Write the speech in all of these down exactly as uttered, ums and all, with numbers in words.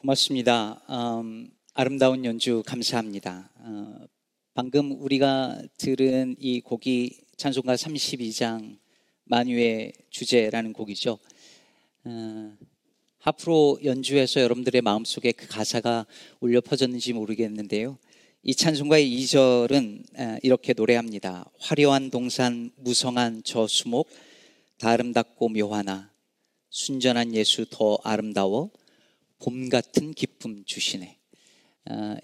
고맙습니다. 음, 아름다운 연주 감사합니다. 어, 방금 우리가 들은 이 곡이 찬송가 삼십이 장 만유의 주제라는 곡이죠. 어, 하프로 연주해서 여러분들의 마음속에 그 가사가 울려 퍼졌는지 모르겠는데요. 이 찬송가의 이 절은 이렇게 노래합니다. 화려한 동산 무성한 저 수목 다 아름답고 묘하나 순전한 예수 더 아름다워 봄 같은 기쁨 주시네.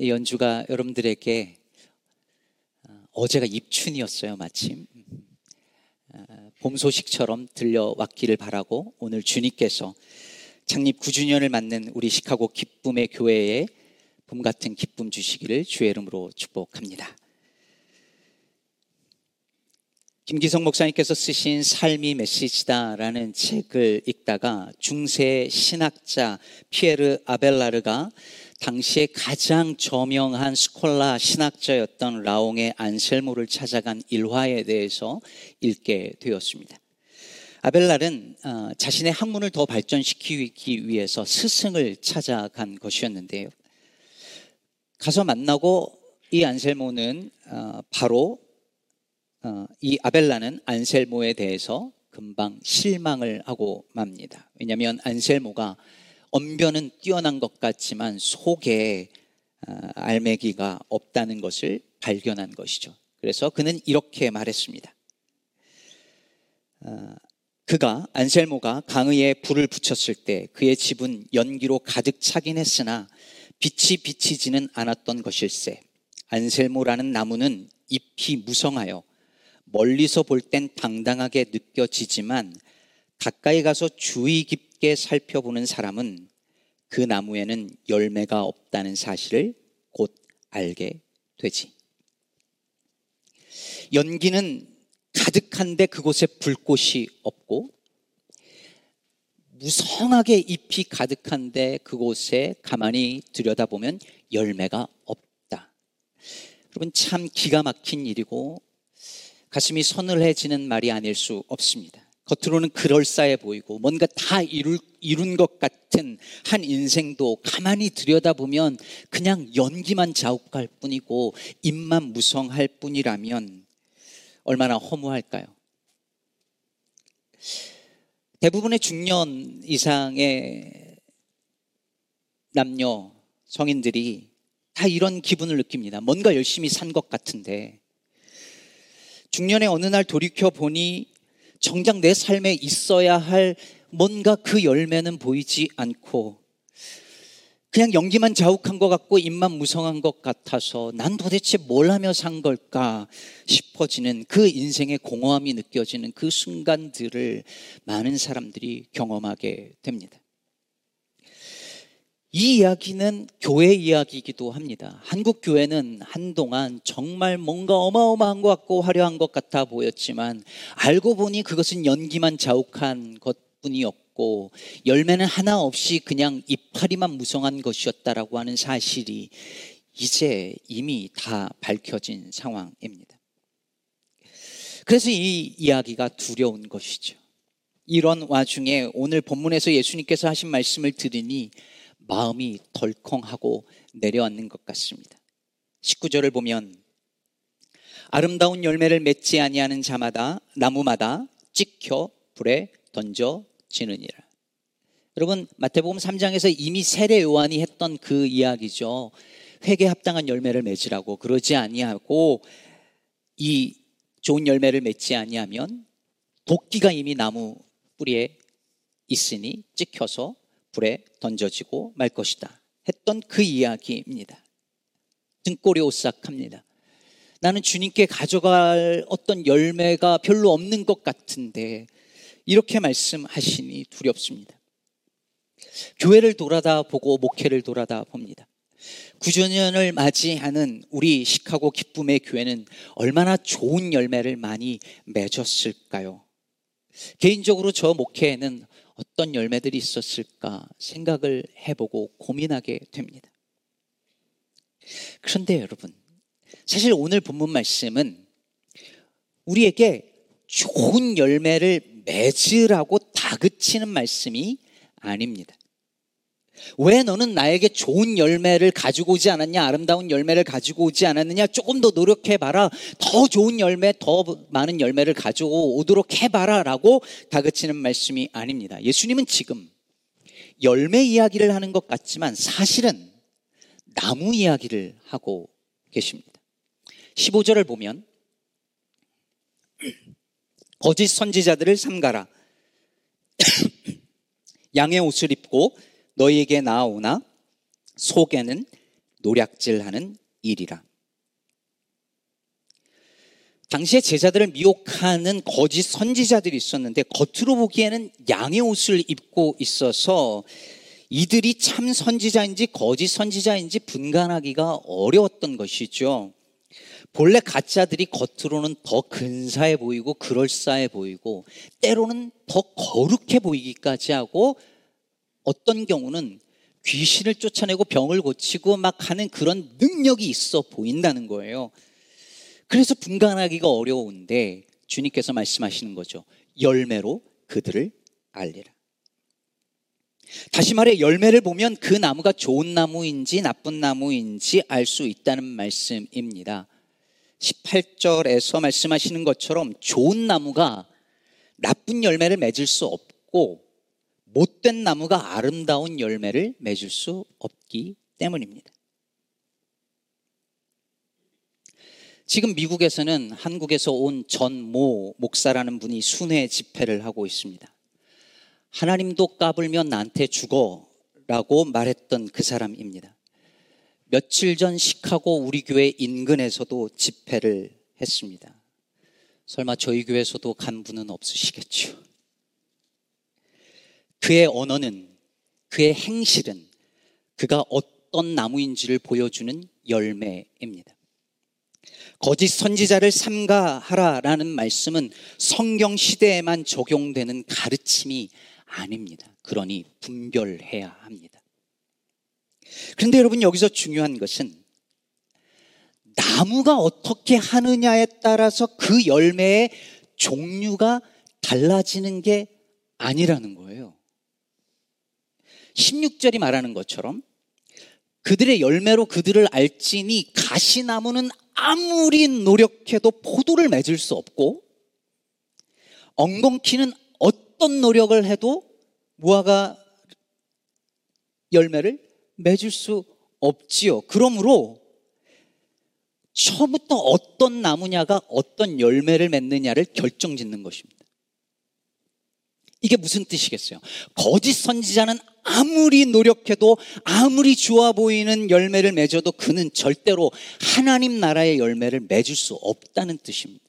이 연주가 여러분들에게 어제가 입춘이었어요. 마침 봄 소식처럼 들려왔기를 바라고 오늘 주님께서 창립 구 주년을 맞는 우리 시카고 기쁨의 교회에 봄 같은 기쁨 주시기를 주의 이름으로 축복합니다. 김기성 목사님께서 쓰신 삶이 메시지다라는 책을 읽다가 중세 신학자 피에르 아벨라르가 당시에 가장 저명한 스콜라 신학자였던 라옹의 안셀모를 찾아간 일화에 대해서 읽게 되었습니다. 아벨라르는 자신의 학문을 더 발전시키기 위해서 스승을 찾아간 것이었는데요. 가서 만나고 이 안셀모는 바로 이 아벨라는 안셀모에 대해서 금방 실망을 하고 맙니다. 왜냐하면 안셀모가 언변은 뛰어난 것 같지만 속에 알맹이가 없다는 것을 발견한 것이죠. 그래서 그는 이렇게 말했습니다. 그가 안셀모가 강의에 불을 붙였을 때 그의 집은 연기로 가득 차긴 했으나 빛이 비치지는 않았던 것일세. 안셀모라는 나무는 잎이 무성하여 멀리서 볼 땐 당당하게 느껴지지만 가까이 가서 주의 깊게 살펴보는 사람은 그 나무에는 열매가 없다는 사실을 곧 알게 되지. 연기는 가득한데 그곳에 불꽃이 없고 무성하게 잎이 가득한데 그곳에 가만히 들여다보면 열매가 없다. 여러분 참 기가 막힌 일이고 가슴이 서늘해지는 말이 아닐 수 없습니다. 겉으로는 그럴싸해 보이고 뭔가 다 이룰, 이룬 것 같은 한 인생도 가만히 들여다보면 그냥 연기만 자욱할 뿐이고 잎만 무성할 뿐이라면 얼마나 허무할까요? 대부분의 중년 이상의 남녀, 성인들이 다 이런 기분을 느낍니다. 뭔가 열심히 산 것 같은데 중년의 어느 날 돌이켜보니 정작 내 삶에 있어야 할 뭔가 그 열매는 보이지 않고 그냥 연기만 자욱한 것 같고 입만 무성한 것 같아서 난 도대체 뭘 하며 산 걸까 싶어지는 그 인생의 공허함이 느껴지는 그 순간들을 많은 사람들이 경험하게 됩니다. 이 이야기는 교회 이야기이기도 합니다. 한국 교회는 한동안 정말 뭔가 어마어마한 것 같고 화려한 것 같아 보였지만 알고 보니 그것은 연기만 자욱한 것뿐이었고 열매는 하나 없이 그냥 이파리만 무성한 것이었다라고 하는 사실이 이제 이미 다 밝혀진 상황입니다. 그래서 이 이야기가 두려운 것이죠. 이런 와중에 오늘 본문에서 예수님께서 하신 말씀을 들으니 마음이 덜컹하고 내려앉는 것 같습니다. 십구 절을 보면 아름다운 열매를 맺지 아니하는 자마다 나무마다 찍혀 불에 던져지느니라. 여러분 마태복음 삼 장에서 이미 세례 요한이 했던 그 이야기죠. 회개에 합당한 열매를 맺으라고. 그러지 아니하고 이 좋은 열매를 맺지 아니하면 도끼가 이미 나무 뿌리에 있으니 찍혀서 불에 던져지고 말 것이다 했던 그 이야기입니다. 등골이 오싹합니다. 나는 주님께 가져갈 어떤 열매가 별로 없는 것 같은데 이렇게 말씀하시니 두렵습니다. 교회를 돌아다 보고 목회를 돌아다 봅니다. 구 주년을 맞이하는 우리 시카고 기쁨의 교회는 얼마나 좋은 열매를 많이 맺었을까요? 개인적으로 저 목회에는 어떤 열매들이 있었을까 생각을 해보고 고민하게 됩니다. 그런데 여러분, 사실 오늘 본문 말씀은 우리에게 좋은 열매를 맺으라고 다그치는 말씀이 아닙니다. 왜 너는 나에게 좋은 열매를 가지고 오지 않았냐, 아름다운 열매를 가지고 오지 않았느냐, 조금 더 노력해봐라, 더 좋은 열매, 더 많은 열매를 가지고 오도록 해봐라 라고 다그치는 말씀이 아닙니다. 예수님은 지금 열매 이야기를 하는 것 같지만 사실은 나무 이야기를 하고 계십니다. 십오 절을 보면 거짓 선지자들을 삼가라. 양의 옷을 입고 너희에게 나아오나 속에는 노략질하는 일이라. 당시에 제자들을 미혹하는 거짓 선지자들이 있었는데 겉으로 보기에는 양의 옷을 입고 있어서 이들이 참 선지자인지 거짓 선지자인지 분간하기가 어려웠던 것이죠. 본래 가짜들이 겉으로는 더 근사해 보이고 그럴싸해 보이고 때로는 더 거룩해 보이기까지 하고 어떤 경우는 귀신을 쫓아내고 병을 고치고 막 하는 그런 능력이 있어 보인다는 거예요. 그래서 분간하기가 어려운데 주님께서 말씀하시는 거죠. 열매로 그들을 알리라. 다시 말해 열매를 보면 그 나무가 좋은 나무인지 나쁜 나무인지 알 수 있다는 말씀입니다. 십팔 절에서 말씀하시는 것처럼 좋은 나무가 나쁜 열매를 맺을 수 없고 못된 나무가 아름다운 열매를 맺을 수 없기 때문입니다. 지금 미국에서는 한국에서 온 전모 목사라는 분이 순회 집회를 하고 있습니다. 하나님도 까불면 나한테 죽어 라고 말했던 그 사람입니다. 며칠 전 시카고 우리 교회 인근에서도 집회를 했습니다. 설마 저희 교회에서도 간 분은 없으시겠죠. 그의 언어는, 그의 행실은 그가 어떤 나무인지를 보여주는 열매입니다. 거짓 선지자를 삼가하라라는 말씀은 성경 시대에만 적용되는 가르침이 아닙니다. 그러니 분별해야 합니다. 그런데 여러분, 여기서 중요한 것은 나무가 어떻게 하느냐에 따라서 그 열매의 종류가 달라지는 게 아니라는 거예요. 십육 절이 말하는 것처럼 그들의 열매로 그들을 알지니 가시나무는 아무리 노력해도 포도를 맺을 수 없고 엉겅퀴는 어떤 노력을 해도 무화과 열매를 맺을 수 없지요. 그러므로 처음부터 어떤 나무냐가 어떤 열매를 맺느냐를 결정짓는 것입니다. 이게 무슨 뜻이겠어요? 거짓 선지자는 아무리 노력해도 아무리 좋아 보이는 열매를 맺어도 그는 절대로 하나님 나라의 열매를 맺을 수 없다는 뜻입니다.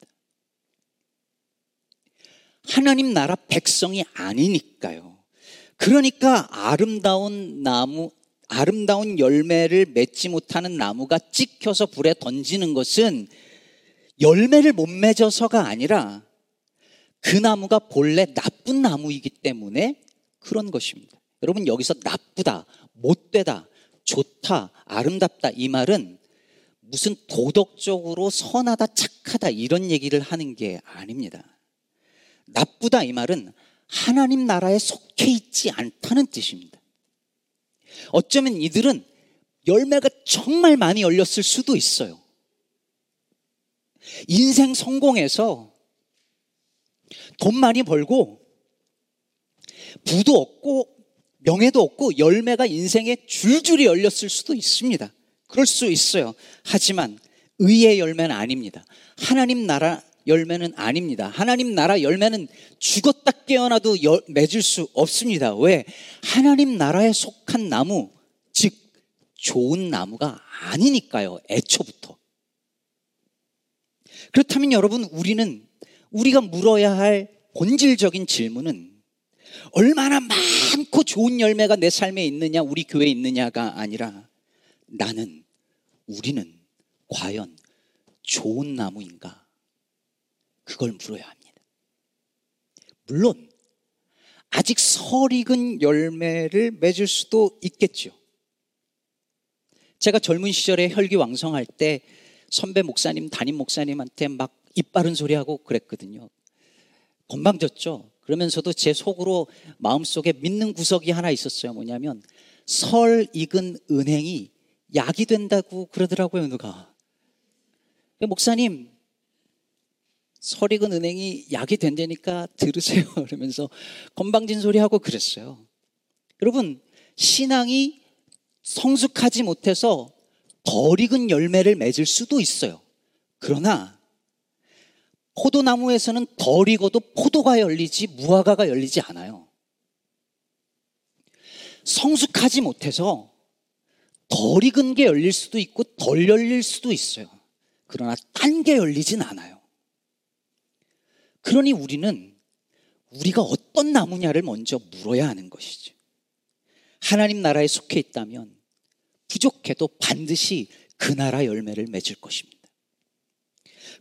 하나님 나라 백성이 아니니까요. 그러니까 아름다운 나무, 아름다운 열매를 맺지 못하는 나무가 찍혀서 불에 던지는 것은 열매를 못 맺어서가 아니라 그 나무가 본래 나쁜 나무이기 때문에 그런 것입니다. 여러분, 여기서 나쁘다, 못되다, 좋다, 아름답다 이 말은 무슨 도덕적으로 선하다, 착하다 이런 얘기를 하는 게 아닙니다. 나쁘다 이 말은 하나님 나라에 속해 있지 않다는 뜻입니다. 어쩌면 이들은 열매가 정말 많이 열렸을 수도 있어요. 인생 성공해서 돈 많이 벌고 부도 얻고 명예도 얻고 열매가 인생에 줄줄이 열렸을 수도 있습니다. 그럴 수 있어요. 하지만 의의 열매는 아닙니다. 하나님 나라 열매는 아닙니다. 하나님 나라 열매는 죽었다 깨어나도 여, 맺을 수 없습니다. 왜? 하나님 나라에 속한 나무, 즉 좋은 나무가 아니니까요. 애초부터. 그렇다면 여러분, 우리는 우리가 물어야 할 본질적인 질문은 얼마나 많고 좋은 열매가 내 삶에 있느냐, 우리 교회에 있느냐가 아니라 나는, 우리는 과연 좋은 나무인가? 그걸 물어야 합니다. 물론 아직 설익은 열매를 맺을 수도 있겠죠. 제가 젊은 시절에 혈기왕성할 때 선배 목사님, 담임 목사님한테 막 입 바른 소리하고 그랬거든요. 건방졌죠. 그러면서도 제 속으로, 마음속에 믿는 구석이 하나 있었어요. 뭐냐면 설 익은 은행이 약이 된다고 그러더라고요, 누가. 목사님, 설 익은 은행이 약이 된다니까 들으세요. 그러면서 건방진 소리하고 그랬어요. 여러분, 신앙이 성숙하지 못해서 덜 익은 열매를 맺을 수도 있어요. 그러나 포도나무에서는 덜 익어도 포도가 열리지 무화과가 열리지 않아요. 성숙하지 못해서 덜 익은 게 열릴 수도 있고 덜 열릴 수도 있어요. 그러나 딴 게 열리진 않아요. 그러니 우리는 우리가 어떤 나무냐를 먼저 물어야 하는 것이죠. 하나님 나라에 속해 있다면 부족해도 반드시 그 나라 열매를 맺을 것입니다.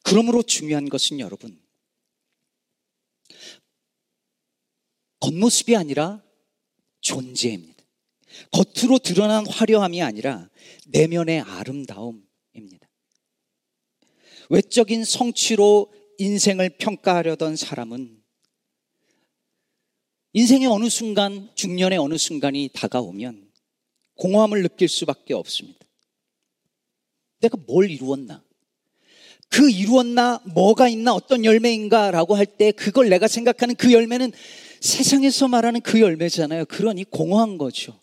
그러므로 중요한 것은 여러분, 겉모습이 아니라 존재입니다. 겉으로 드러난 화려함이 아니라 내면의 아름다움입니다. 외적인 성취로 인생을 평가하려던 사람은 인생의 어느 순간, 중년의 어느 순간이 다가오면 공허함을 느낄 수밖에 없습니다. 내가 뭘 이루었나? 그 이루었나, 뭐가 있나, 어떤 열매인가 라고 할 때 그걸 내가 생각하는 그 열매는 세상에서 말하는 그 열매잖아요. 그러니 공허한 거죠.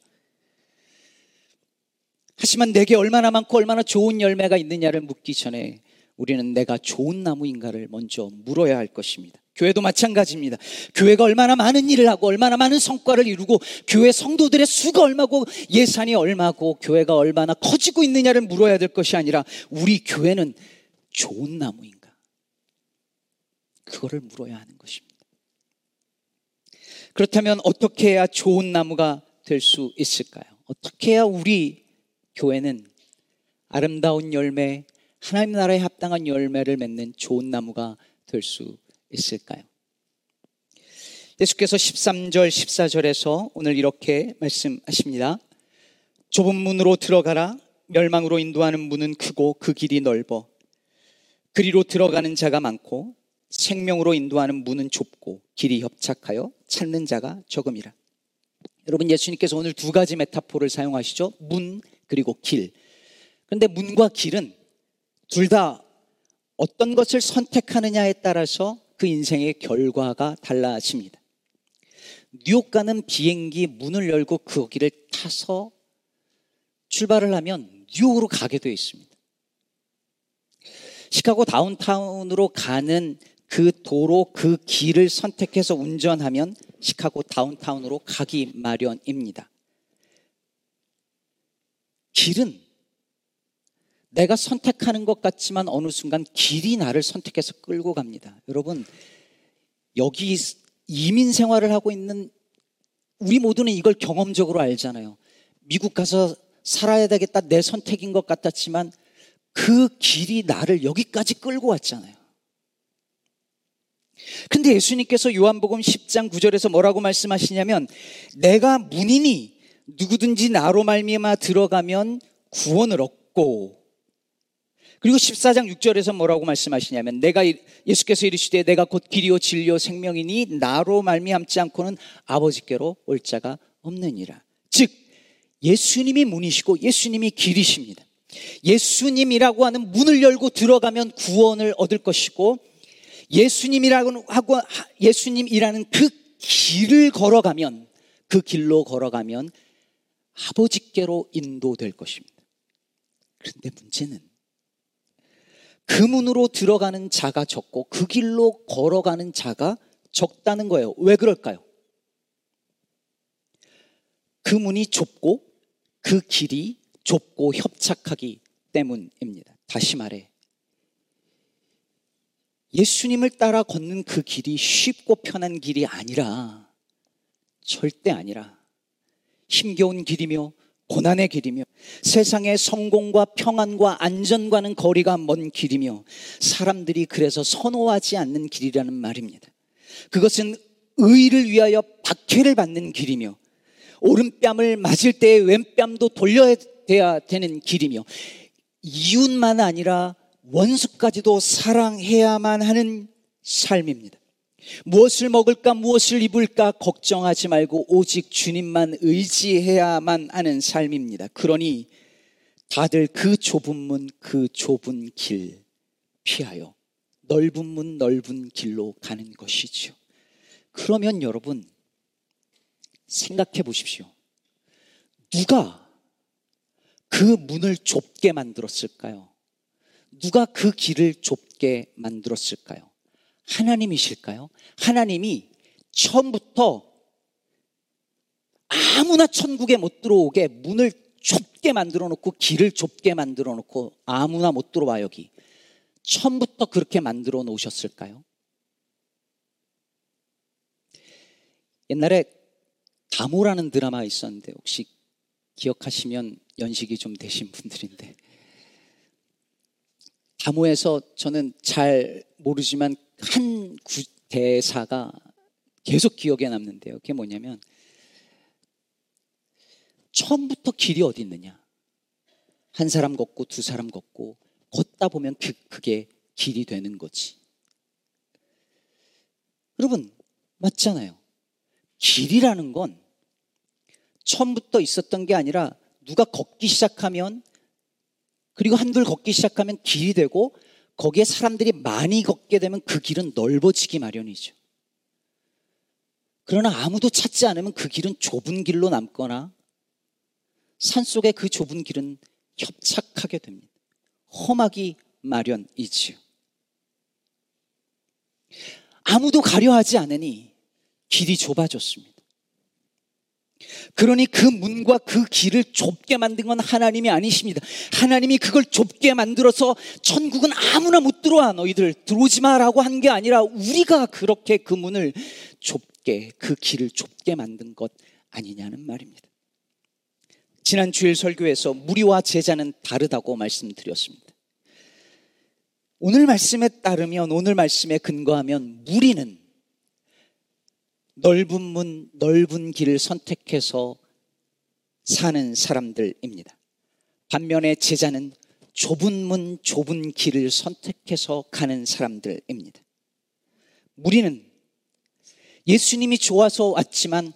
하지만 내게 얼마나 많고 얼마나 좋은 열매가 있느냐를 묻기 전에 우리는 내가 좋은 나무인가를 먼저 물어야 할 것입니다. 교회도 마찬가지입니다. 교회가 얼마나 많은 일을 하고 얼마나 많은 성과를 이루고 교회 성도들의 수가 얼마고 예산이 얼마고 교회가 얼마나 커지고 있느냐를 물어야 될 것이 아니라 우리 교회는 좋은 나무인가? 그거를 물어야 하는 것입니다. 그렇다면 어떻게 해야 좋은 나무가 될 수 있을까요? 어떻게 해야 우리 교회는 아름다운 열매, 하나님 나라에 합당한 열매를 맺는 좋은 나무가 될 수 있을까요? 예수께서 십삼 절, 십사 절에서 오늘 이렇게 말씀하십니다. 좁은 문으로 들어가라. 멸망으로 인도하는 문은 크고 그 길이 넓어 그리로 들어가는 자가 많고 생명으로 인도하는 문은 좁고 길이 협착하여 찾는 자가 적음이라. 여러분, 예수님께서 오늘 두 가지 메타포를 사용하시죠. 문 그리고 길. 그런데 문과 길은 둘 다 어떤 것을 선택하느냐에 따라서 그 인생의 결과가 달라집니다. 뉴욕 가는 비행기 문을 열고 그 길을 타서 출발을 하면 뉴욕으로 가게 되어 있습니다. 시카고 다운타운으로 가는 그 도로, 그 길을 선택해서 운전하면 시카고 다운타운으로 가기 마련입니다. 길은 내가 선택하는 것 같지만 어느 순간 길이 나를 선택해서 끌고 갑니다. 여러분, 여기 이민 생활을 하고 있는 우리 모두는 이걸 경험적으로 알잖아요. 미국 가서 살아야 되겠다, 내 선택인 것 같았지만 그 길이 나를 여기까지 끌고 왔잖아요. 근데 예수님께서 요한복음 십 장 구 절에서 뭐라고 말씀하시냐면 내가 문이니 누구든지 나로 말미암아 들어가면 구원을 얻고, 그리고 십사 장 육 절에서 뭐라고 말씀하시냐면 내가 예수께서 이르시되 내가 곧 길이요 진리요 생명이니 나로 말미암지 않고는 아버지께로 올 자가 없느니라. 즉 예수님이 문이시고 예수님이 길이십니다. 예수님이라고 하는 문을 열고 들어가면 구원을 얻을 것이고 예수님이라고 하고 예수님이라는 그 길을 걸어가면, 그 길로 걸어가면 아버지께로 인도될 것입니다. 그런데 문제는 그 문으로 들어가는 자가 적고 그 길로 걸어가는 자가 적다는 거예요. 왜 그럴까요? 그 문이 좁고 그 길이 좁고 협착하기 때문입니다. 다시 말해 예수님을 따라 걷는 그 길이 쉽고 편한 길이 아니라, 절대 아니라 힘겨운 길이며 고난의 길이며 세상의 성공과 평안과 안전과는 거리가 먼 길이며 사람들이 그래서 선호하지 않는 길이라는 말입니다. 그것은 의를 위하여 박해를 받는 길이며 오른뺨을 맞을 때에 왼뺨도 돌려야 돼야 되는 길이며 이웃만 아니라 원수까지도 사랑해야만 하는 삶입니다. 무엇을 먹을까 무엇을 입을까 걱정하지 말고 오직 주님만 의지해야만 하는 삶입니다. 그러니 다들 그 좁은 문 그 좁은 길 피하여 넓은 문 넓은 길로 가는 것이죠. 그러면 여러분 생각해 보십시오. 누가 그 문을 좁게 만들었을까요? 누가 그 길을 좁게 만들었을까요? 하나님이실까요? 하나님이 처음부터 아무나 천국에 못 들어오게 문을 좁게 만들어 놓고 길을 좁게 만들어 놓고 아무나 못 들어와 여기 처음부터 그렇게 만들어 놓으셨을까요? 옛날에 다모라는 드라마 있었는데 혹시 기억하시면 연식이 좀 되신 분들인데 다모에서 저는 잘 모르지만 한 대사가 계속 기억에 남는데요. 그게 뭐냐면 처음부터 길이 어디 있느냐. 한 사람 걷고 두 사람 걷고 걷다 보면 그, 그게 길이 되는 거지. 여러분 맞잖아요. 길이라는 건 처음부터 있었던 게 아니라 누가 걷기 시작하면 그리고 한둘 걷기 시작하면 길이 되고 거기에 사람들이 많이 걷게 되면 그 길은 넓어지기 마련이죠. 그러나 아무도 찾지 않으면 그 길은 좁은 길로 남거나 산속의 그 좁은 길은 협착하게 됩니다. 험하기 마련이지요. 아무도 가려 하지 않으니 길이 좁아졌습니다. 그러니 그 문과 그 길을 좁게 만든 건 하나님이 아니십니다. 하나님이 그걸 좁게 만들어서 천국은 아무나 못 들어와 너희들 들어오지 마라고 한 게 아니라 우리가 그렇게 그 문을 좁게 그 길을 좁게 만든 것 아니냐는 말입니다. 지난 주일 설교에서 무리와 제자는 다르다고 말씀드렸습니다. 오늘 말씀에 따르면 오늘 말씀에 근거하면 무리는 넓은 문, 넓은 길을 선택해서 사는 사람들입니다. 반면에 제자는 좁은 문, 좁은 길을 선택해서 가는 사람들입니다. 무리는 예수님이 좋아서 왔지만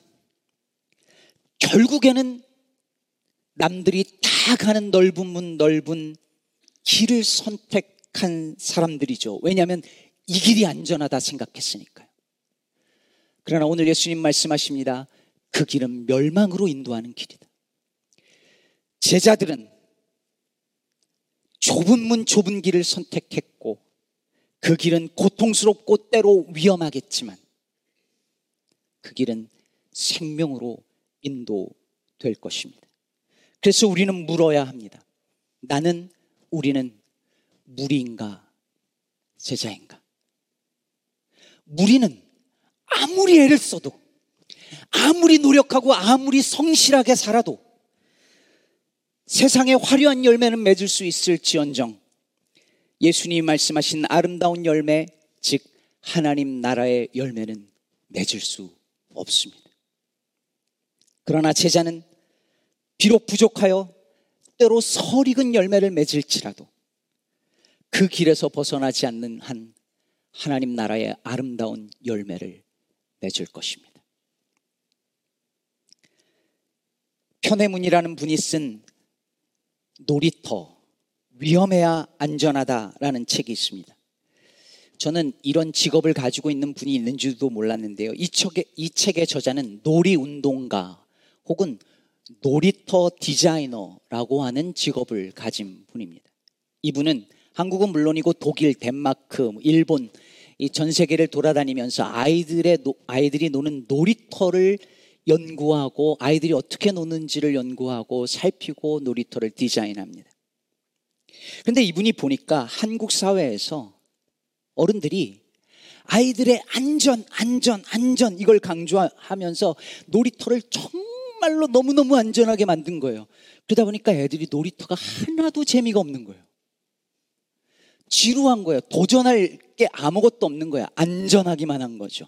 결국에는 남들이 다 가는 넓은 문, 넓은 길을 선택한 사람들이죠. 왜냐하면 이 길이 안전하다 생각했으니까요. 그러나 오늘 예수님 말씀하십니다. 그 길은 멸망으로 인도하는 길이다. 제자들은 좁은 문 좁은 길을 선택했고 그 길은 고통스럽고 때로 위험하겠지만 그 길은 생명으로 인도될 것입니다. 그래서 우리는 물어야 합니다. 나는 우리는 무리인가 제자인가? 무리는 아무리 애를 써도 아무리 노력하고 아무리 성실하게 살아도 세상의 화려한 열매는 맺을 수 있을지언정 예수님이 말씀하신 아름다운 열매 즉 하나님 나라의 열매는 맺을 수 없습니다. 그러나 제자는 비록 부족하여 때로 설익은 열매를 맺을지라도 그 길에서 벗어나지 않는 한 하나님 나라의 아름다운 열매를 맺을 것입니다. 편해문이라는 분이 쓴 놀이터 위험해야 안전하다라는 책이 있습니다. 저는 이런 직업을 가지고 있는 분이 있는지도 몰랐는데요. 이 책의, 이 책의 저자는 놀이운동가 혹은 놀이터 디자이너라고 하는 직업을 가진 분입니다. 이분은 한국은 물론이고 독일, 덴마크, 일본 이 전 세계를 돌아다니면서 아이들의, 아이들이 노는 놀이터를 연구하고 아이들이 어떻게 노는지를 연구하고 살피고 놀이터를 디자인합니다. 그런데 이분이 보니까 한국 사회에서 어른들이 아이들의 안전, 안전, 안전 이걸 강조하면서 놀이터를 정말로 너무너무 안전하게 만든 거예요. 그러다 보니까 애들이 놀이터가 하나도 재미가 없는 거예요. 지루한 거예요. 도전할 게 아무것도 없는 거야. 안전하기만 한 거죠.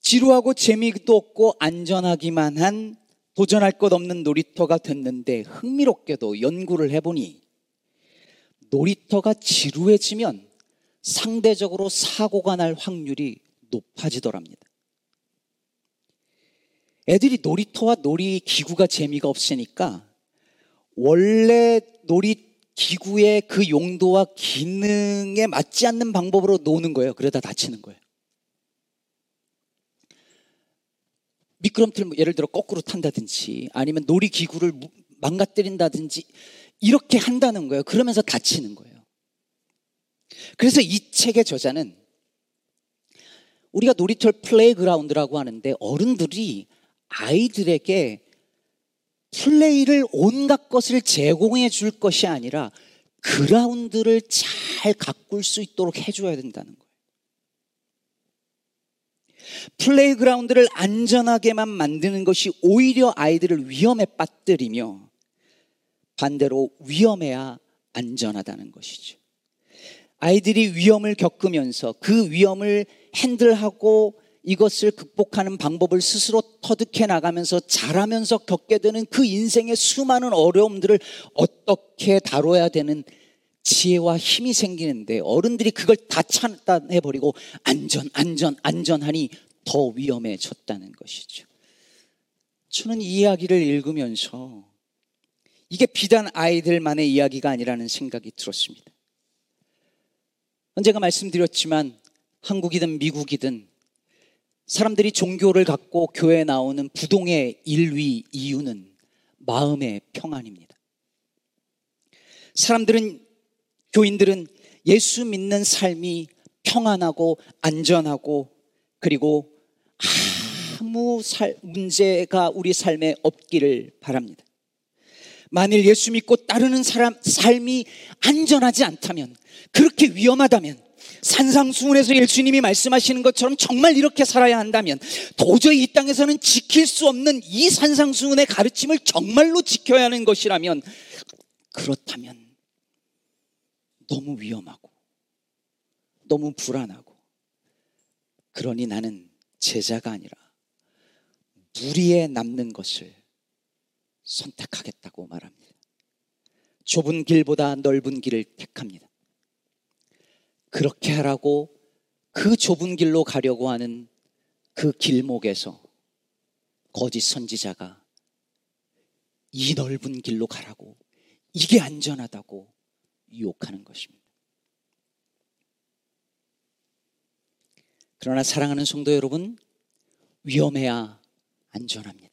지루하고 재미도 없고 안전하기만 한 도전할 것 없는 놀이터가 됐는데 흥미롭게도 연구를 해보니 놀이터가 지루해지면 상대적으로 사고가 날 확률이 높아지더랍니다. 애들이 놀이터와 놀이기구가 재미가 없으니까 원래 놀이기구의 그 용도와 기능에 맞지 않는 방법으로 노는 거예요. 그러다 다치는 거예요. 미끄럼틀 예를 들어 거꾸로 탄다든지 아니면 놀이기구를 망가뜨린다든지 이렇게 한다는 거예요. 그러면서 다치는 거예요. 그래서 이 책의 저자는 우리가 놀이터 플레이그라운드라고 하는데 어른들이 아이들에게 플레이를 온갖 것을 제공해 줄 것이 아니라 그라운드를 잘 가꿀 수 있도록 해줘야 된다는 거예요. 플레이그라운드를 안전하게만 만드는 것이 오히려 아이들을 위험에 빠뜨리며 반대로 위험해야 안전하다는 것이죠. 아이들이 위험을 겪으면서 그 위험을 핸들하고 이것을 극복하는 방법을 스스로 터득해 나가면서 자라면서 겪게 되는 그 인생의 수많은 어려움들을 어떻게 다뤄야 되는 지혜와 힘이 생기는데 어른들이 그걸 다 차단해버리고 안전, 안전, 안전하니 더 위험해졌다는 것이죠. 저는 이 이야기를 읽으면서 이게 비단 아이들만의 이야기가 아니라는 생각이 들었습니다. 언젠가 말씀드렸지만 한국이든 미국이든 사람들이 종교를 갖고 교회에 나오는 부동의 일 위 이유는 마음의 평안입니다. 사람들은, 교인들은 예수 믿는 삶이 평안하고 안전하고 그리고 아무 살, 문제가 우리 삶에 없기를 바랍니다. 만일 예수 믿고 따르는 사람 삶이 안전하지 않다면, 그렇게 위험하다면, 산상수훈에서 예수님이 말씀하시는 것처럼 정말 이렇게 살아야 한다면, 도저히 이 땅에서는 지킬 수 없는 이 산상수훈의 가르침을 정말로 지켜야 하는 것이라면, 그렇다면 너무 위험하고 너무 불안하고, 그러니 나는 제자가 아니라 무리에 남는 것을 선택하겠다고 말합니다. 좁은 길보다 넓은 길을 택합니다. 그렇게 하라고 그 좁은 길로 가려고 하는 그 길목에서 거짓 선지자가 이 넓은 길로 가라고, 이게 안전하다고 유혹하는 것입니다. 그러나 사랑하는 성도 여러분, 위험해야 안전합니다.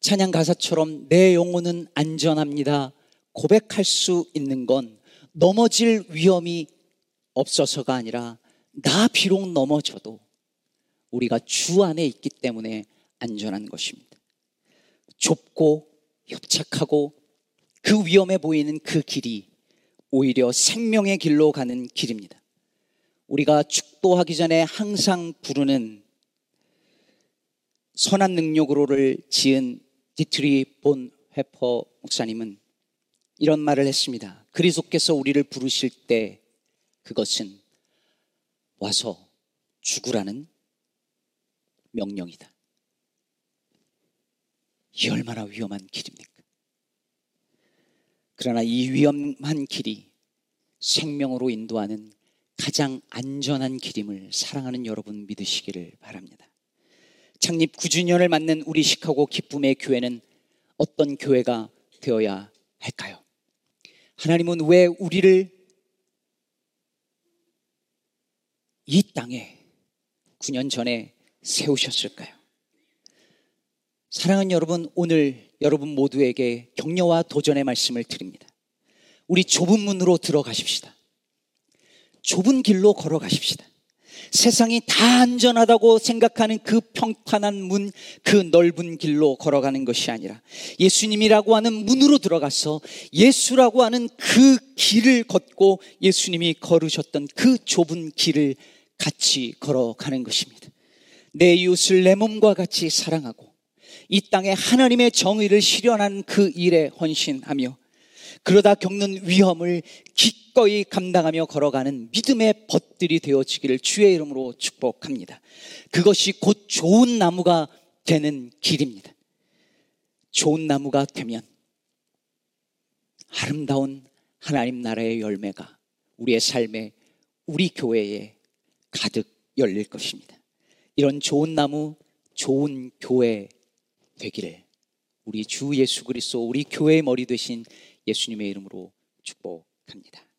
찬양 가사처럼 내 영혼은 안전합니다 고백할 수 있는 건 넘어질 위험이 없어서가 아니라 나 비록 넘어져도 우리가 주 안에 있기 때문에 안전한 것입니다. 좁고 협착하고 그 위험해 보이는 그 길이 오히려 생명의 길로 가는 길입니다. 우리가 축도하기 전에 항상 부르는 선한 능력으로를 지은 디트리 본 회퍼 목사님은 이런 말을 했습니다. 그리스도께서 우리를 부르실 때 그것은 와서 죽으라는 명령이다. 이 얼마나 위험한 길입니까? 그러나 이 위험한 길이 생명으로 인도하는 가장 안전한 길임을 사랑하는 여러분 믿으시기를 바랍니다. 창립 구 주년을 맞는 우리 시카고 기쁨의 교회는 어떤 교회가 되어야 할까요? 하나님은 왜 우리를 이 땅에 구 년 전에 세우셨을까요? 사랑하는 여러분, 오늘 여러분 모두에게 격려와 도전의 말씀을 드립니다. 우리 좁은 문으로 들어가십시다. 좁은 길로 걸어가십시다. 세상이 다 안전하다고 생각하는 그 평탄한 문, 그 넓은 길로 걸어가는 것이 아니라 예수님이라고 하는 문으로 들어가서 예수라고 하는 그 길을 걷고 예수님이 걸으셨던 그 좁은 길을 같이 걸어가는 것입니다. 내 이웃을 내 몸과 같이 사랑하고 이 땅에 하나님의 정의를 실현한 그 일에 헌신하며 그러다 겪는 위험을 기꺼이 감당하며 걸어가는 믿음의 벗들이 되어지기를 주의 이름으로 축복합니다. 그것이 곧 좋은 나무가 되는 길입니다. 좋은 나무가 되면 아름다운 하나님 나라의 열매가 우리의 삶에, 우리 교회에 가득 열릴 것입니다. 이런 좋은 나무, 좋은 교회 되기를 우리 주 예수 그리스도, 우리 교회의 머리 되신 예수님의 이름으로 축복합니다.